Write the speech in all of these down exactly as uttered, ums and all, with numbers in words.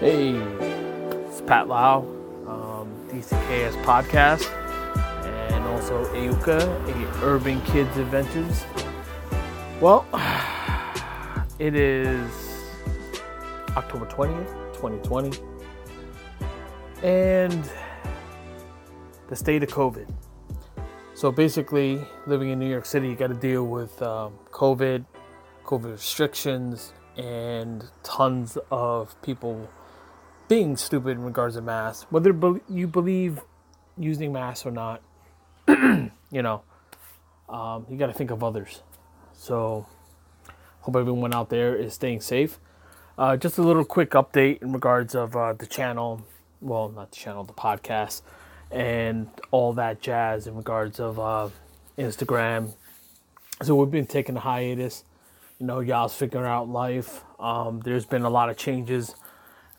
Hey, it's Pat Lau, um, D C K S Podcast, and also Ayuka, a Urban Kids Adventures. Well, it is October twentieth, twenty twenty, and the state of COVID. So basically, living in New York City, you got to deal with um, COVID, COVID restrictions, and tons of people being stupid in regards to masks, whether you believe using masks or not. you know, um, you got to think of others. So, hope everyone out there is staying safe. Uh, just a little quick update in regards of uh, the channel, well, not the channel, the podcast, and all that jazz in regards of uh, Instagram. So we've been taking a hiatus. You know, y'all's figuring out life. Um, there's been a lot of changes.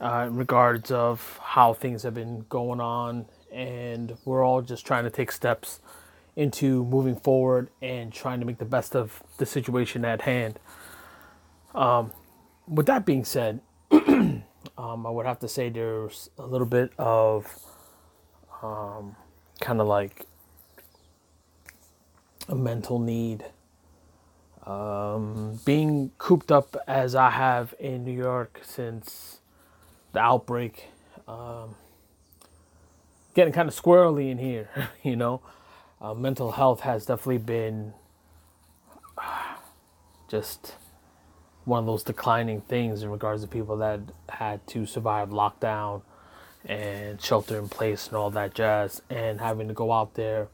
Uh, in regards of how things have been going on, and we're all just trying to take steps into moving forward and trying to make the best of the situation at hand. Um, with that being said, um, I would have to say there's a little bit of um, kind of like a mental need. Um, being cooped up as I have in New York since the outbreak, um, getting kind of squirrely in here, you know. Uh, mental health has definitely been uh, just one of those declining things in regards to people that had to survive lockdown and shelter in place and all that jazz, and having to go out there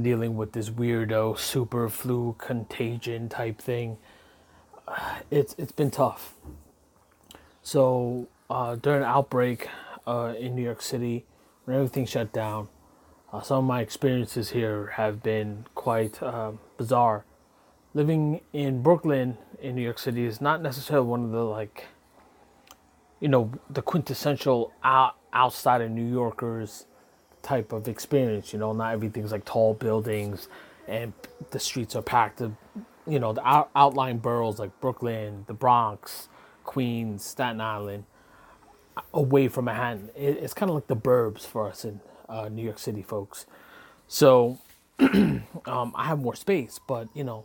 dealing with this weirdo super flu contagion type thing. Uh, it's it's been tough. So Uh, during an outbreak uh, in New York City, when everything shut down, uh, some of my experiences here have been quite uh, bizarre. Living in Brooklyn in New York City is not necessarily one of the, like, you know, the quintessential out, outside of New Yorkers type of experience. You know, not everything's like tall buildings and the streets are packed. The, you know, the out, outlying boroughs like Brooklyn, the Bronx, Queens, Staten Island, away from Manhattan. It's kind of like the burbs for us in uh, New York City folks. So um, I have more space, but you know,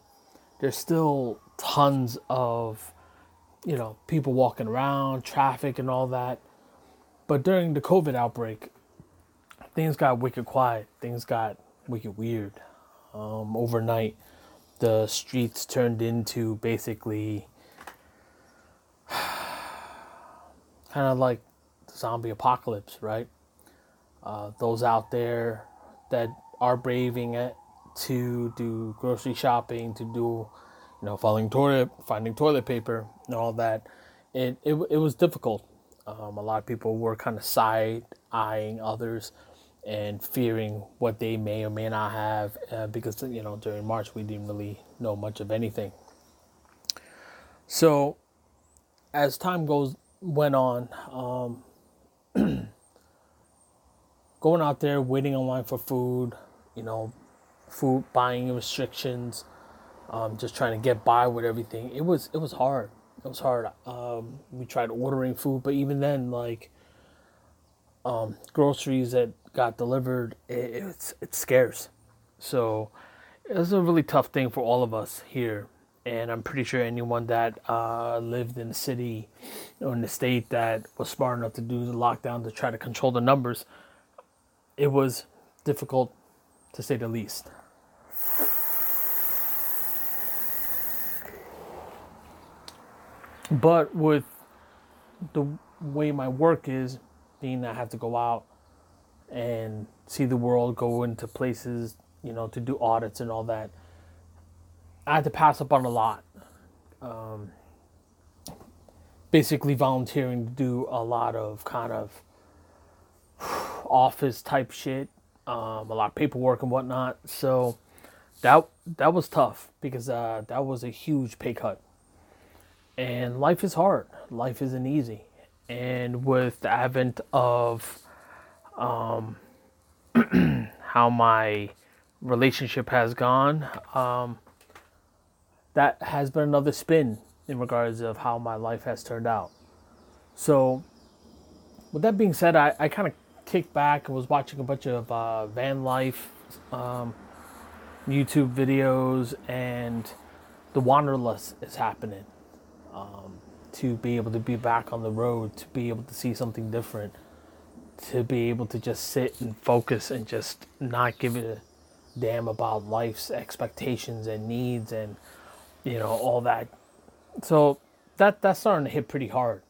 there's still tons of, you know, people walking around, traffic and all that. But during the COVID outbreak, things got wicked quiet. Things got wicked weird. Um, overnight, the streets turned into basically kind of like the zombie apocalypse, right? Uh, those out there that are braving it to do grocery shopping, to do, you know, finding toilet, finding toilet paper and all that. It it, it was difficult. Um, a lot of people were kind of side-eyeing others and fearing what they may or may not have uh, because, you know, during March we didn't really know much of anything. So as time goes went on, um, going out there, waiting online for food, you know, food buying restrictions, um, just trying to get by with everything. It was, it was hard. It was hard. Um, we tried ordering food, but even then, like, um, groceries that got delivered, it, it's, it's scarce. So it was a really tough thing for all of us here. And I'm pretty sure anyone that uh, lived in the city or in the state that was smart enough to do the lockdown to try to control the numbers, it was difficult to say the least. But with the way my work is, being that I have to go out and see the world, go into places, you know, to do audits and all that, I had to pass up on a lot. Um, basically volunteering to do a lot of kind of office type shit, um, a lot of paperwork and whatnot. So that that was tough because uh, that was a huge pay cut. And life is hard. Life isn't easy. And with the advent of um, how my relationship has gone, um, that has been another spin in regards of how my life has turned out. So With that being said, I, I kind of kicked back and was watching a bunch of uh, van life um, YouTube videos, and the wanderlust is happening. Um, to be able to be back on the road, to be able to see something different, to be able to just sit and focus and just not give a damn about life's expectations and needs and, you know, all that. So that that's starting to hit pretty hard.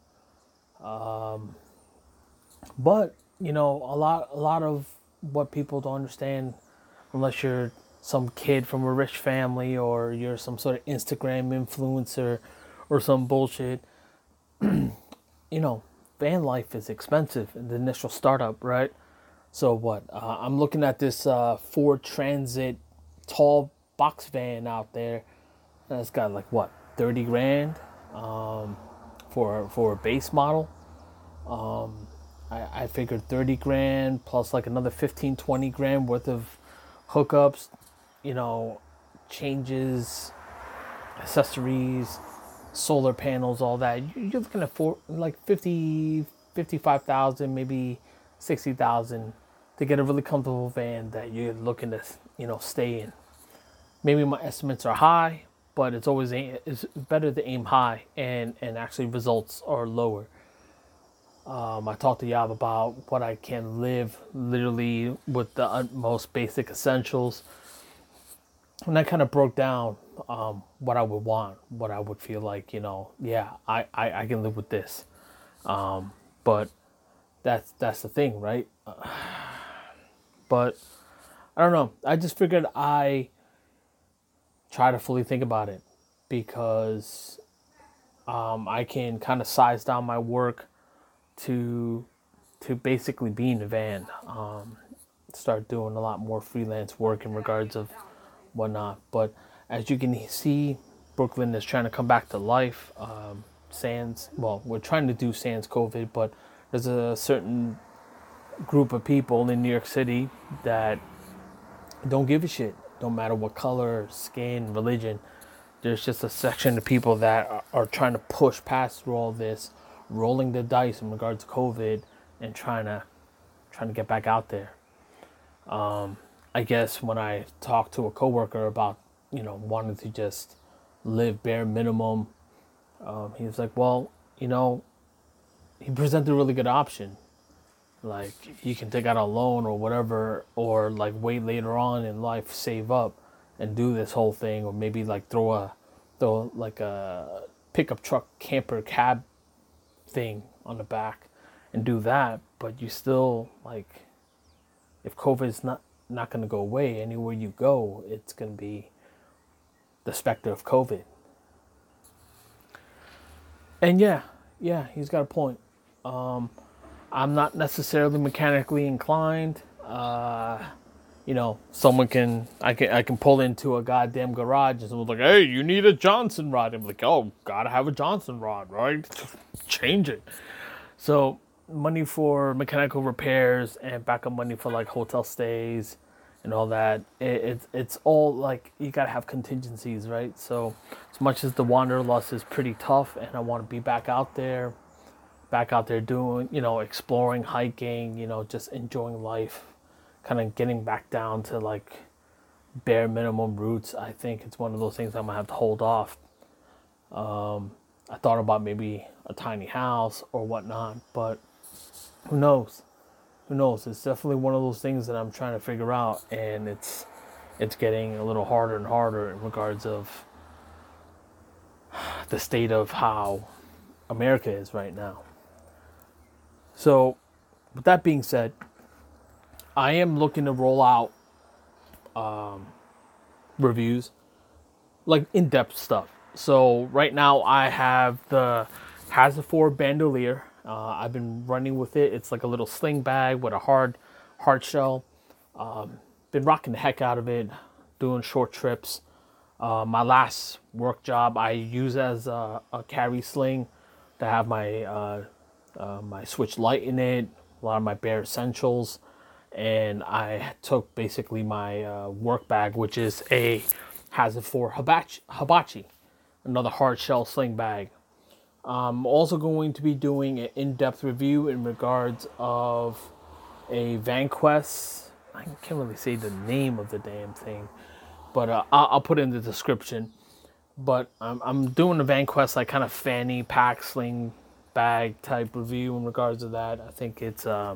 Um, but, you know, a lot, a lot of what people don't understand, unless you're some kid from a rich family or you're some sort of Instagram influencer or some bullshit, you know, van life is expensive in the initial startup, right? So what? Uh, I'm looking at this uh, Ford Transit tall box van out there. That's got like what, thirty grand um, for for a base model. Um, I, I figured thirty grand plus like another fifteen, twenty grand worth of hookups, you know, changes, accessories, solar panels, all that. You're looking at four, like fifty, fifty-five thousand, maybe sixty thousand to get a really comfortable van that you're looking to, you know, stay in. Maybe my estimates are high, but it's always it's better to aim high and, and actually results are lower. Um, I talked to Yab about what I can live literally with the most basic essentials. And I kind of broke down um, what I would want, what I would feel like, you know, yeah, I, I, I can live with this. Um, but that's that's the thing, right? Uh, but I don't know. I just figured I try to fully think about it because um, I can kind of size down my work to to basically be in the van. Um, start doing a lot more freelance work in regards of whatnot. But as you can see, Brooklyn is trying to come back to life. Um, sans, well, we're trying to do sans COVID, but there's a certain group of people in New York City that don't give a shit, don't matter what color, skin, religion. There's just a section of people that are, are trying to push past through all this, rolling the dice in regards to COVID and trying to trying to get back out there. Um, I guess when I talked to a coworker about, you know, wanting to just live bare minimum, um, he was like, well, you know, he presented a really good option. Like, you can take out a loan or whatever, or like wait later on in life, save up and do this whole thing, or maybe like throw a, throw like a pickup truck camper cab thing on the back and do that. But you still, like, if COVID is not, not going to go away, anywhere you go, it's going to be the specter of COVID. And yeah, yeah, he's got a point. Um, I'm not necessarily mechanically inclined. Uh, you know, someone can, I can, I can pull into a goddamn garage and someone's like, hey, you need a Johnson rod. I'm like, oh, gotta have a Johnson rod, right? Change it. So money for mechanical repairs and backup money for like hotel stays and all that. It, it, it's all like, you gotta have contingencies, right? So as much as the wanderlust is pretty tough and I want to be back out there, back out there doing, you know, exploring, hiking, you know, just enjoying life, kind of getting back down to like bare minimum roots. I think it's one of those things I'm gonna have to hold off. Um, I thought about maybe a tiny house or whatnot, but who knows? Who knows? It's definitely one of those things that I'm trying to figure out, and it's it's getting a little harder and harder in regards of the state of how America is right now. So, with that being said, I am looking to roll out um, reviews, like in-depth stuff. So, right now I have the Hasafor bandolier. Uh, I've been running with it. It's like a little sling bag with a hard, hard shell. Um, been rocking the heck out of it, doing short trips. Uh, my last work job, I use as a, a carry sling to have my uh, uh, my Switch Lite in it, a lot of my bare essentials, and I took basically my uh, work bag, which is a Hazard four hibachi, hibachi, another hard shell sling bag. I'm also going to be doing an in-depth review in regards of a VanQuest. I can't really say the name of the damn thing, but uh, I'll, I'll put it in the description. But I'm, I'm doing a VanQuest like kind of fanny pack sling bag type review in regards to that. I think it's uh,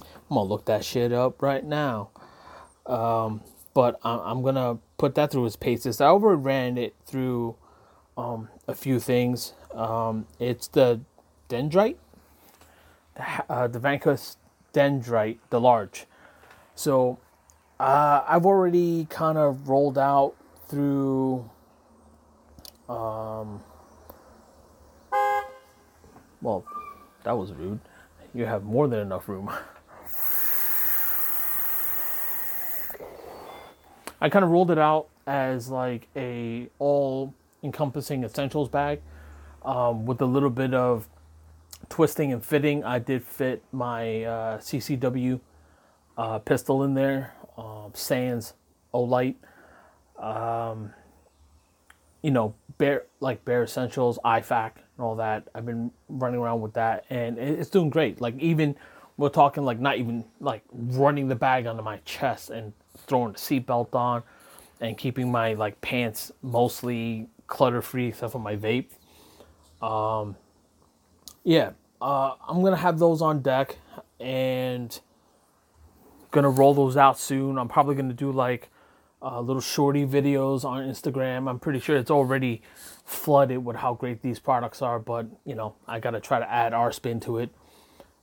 I'm gonna look that shit up right now. Um, but I'm, I'm gonna put that through its paces. I overran it through um, a few things. Um, it's the dendrite, the, uh, the VanQuest dendrite, the large. So uh, I've already kind of rolled out through. Um, well, that was rude. You have more than enough room. I kind of rolled it out as like a all-encompassing essentials bag, um, with a little bit of twisting and fitting. I did fit my uh, C C W uh, pistol in there, uh, Sans Olight, um, you know, bare like bare essentials, I F A C, and all that. I've been running around with that, and it's doing great. Like even we're talking like not even like running the bag onto my chest and throwing the seatbelt on and keeping my like pants mostly clutter free except for my vape. Um, yeah, uh, I'm gonna have those on deck and gonna roll those out soon. I'm probably gonna do like uh, little shorty videos on Instagram. I'm pretty sure it's already flooded with how great these products are, but you know, I gotta try to add our spin to it.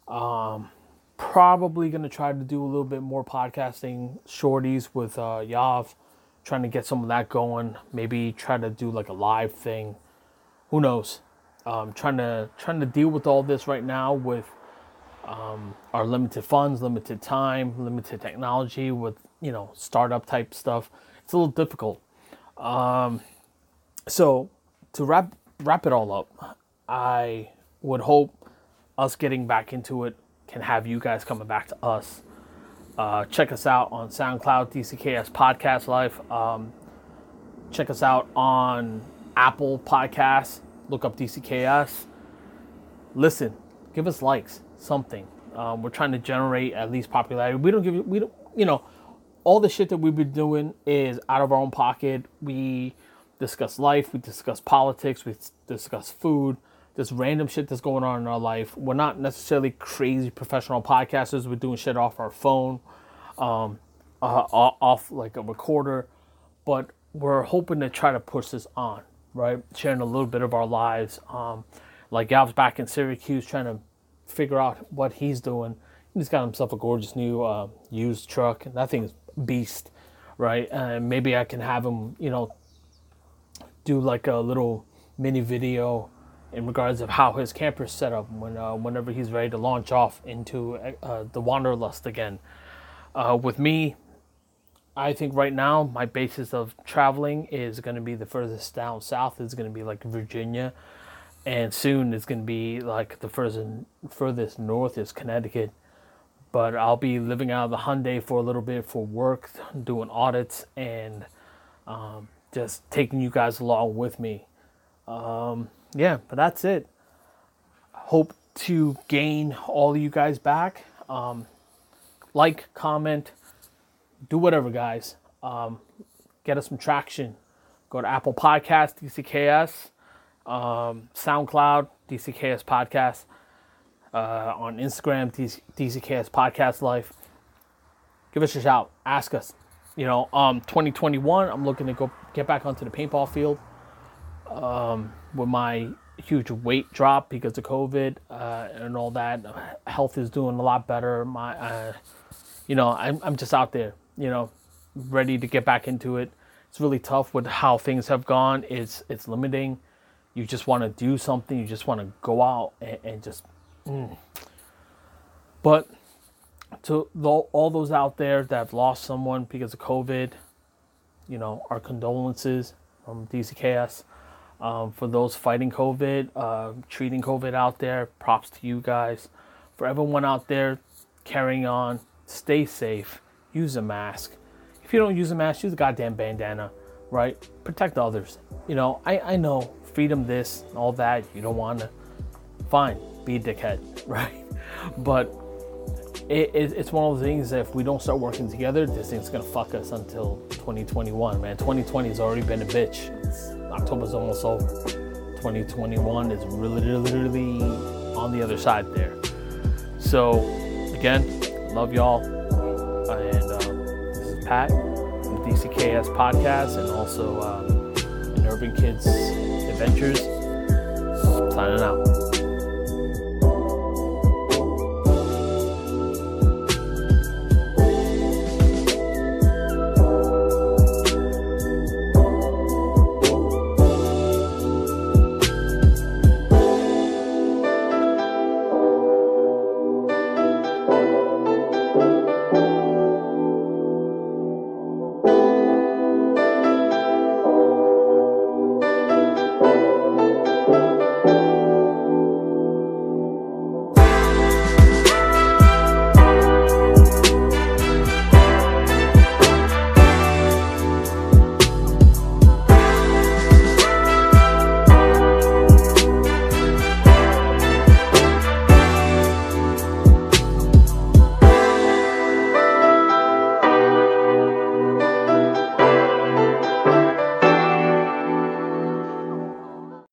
Um, Probably going to try to do a little bit more podcasting shorties with uh, Yab, trying to get some of that going. Maybe try to do like a live thing. Who knows? Um, trying to trying to deal with all this right now with um, our limited funds, limited time, limited technology with, you know, startup type stuff. It's a little difficult. Um, so to wrap wrap it all up, I would hope us getting back into it can have you guys coming back to us. Uh, check us out on SoundCloud, D C K S Podcast Life. Um, check us out on Apple Podcasts. Look up D C K S. Listen, give us likes, something. Um, we're trying to generate at least popularity. We don't give you, we don't, you know, all the shit that we've been doing is out of our own pocket. We discuss life, we discuss politics, we discuss food. This random shit that's going on in our life. We're not necessarily crazy professional podcasters. We're doing shit off our phone, um, uh, off like a recorder. But we're hoping to try to push this on, right? Sharing a little bit of our lives. Um, like Gab's back in Syracuse trying to figure out what he's doing. He's got himself a gorgeous new uh, used truck. And that thing's beast, right? And maybe I can have him, you know, do like a little mini video in regards of how his camper's set up when uh, whenever he's ready to launch off into uh, the wanderlust again. Uh, with me, I think right now my basis of traveling is going to be the furthest down south. It's going to be like Virginia. And soon it's going to be like the furthest, furthest north is Connecticut. But I'll be living out of the Hyundai for a little bit for work, doing audits, and um, just taking you guys along with me. Um... Yeah, but that's it. Hope to gain all you guys back. Um, like, comment, do whatever, guys. Um, get us some traction. Go to Apple Podcasts, D C K S, um, SoundCloud, D C K S Podcast, uh, on Instagram, D C K S Podcast Life. Give us a shout. Ask us. You know, um, twenty twenty-one, I'm looking to go get back onto the paintball field. Um, with my huge weight drop because of COVID uh, and all that, health is doing a lot better. My, uh, you know, I'm I'm just out there, you know, ready to get back into it. It's really tough with how things have gone. It's it's limiting. You just want to do something. You just want to go out and, and just. Mm. But to the, all those out there that have lost someone because of COVID, you know, our condolences from D C K S. Um, for those fighting COVID, uh, treating COVID out there, props to you guys. For everyone out there, carrying on, stay safe, use a mask. If you don't use a mask, use a goddamn bandana. right? Protect others. You know, I, I know freedom, this, all that. You don't want to. Fine, be a dickhead, right? But it, it, it's one of the things that if we don't start working together, this thing's going to fuck us until twenty twenty-one, man. twenty twenty has already been a bitch. It's, October's almost over. twenty twenty-one is really, literally on the other side there. So, again, love y'all. And um, this is Pat from D C K S Podcast and also um, an Urban Kids Adventures. Signing out.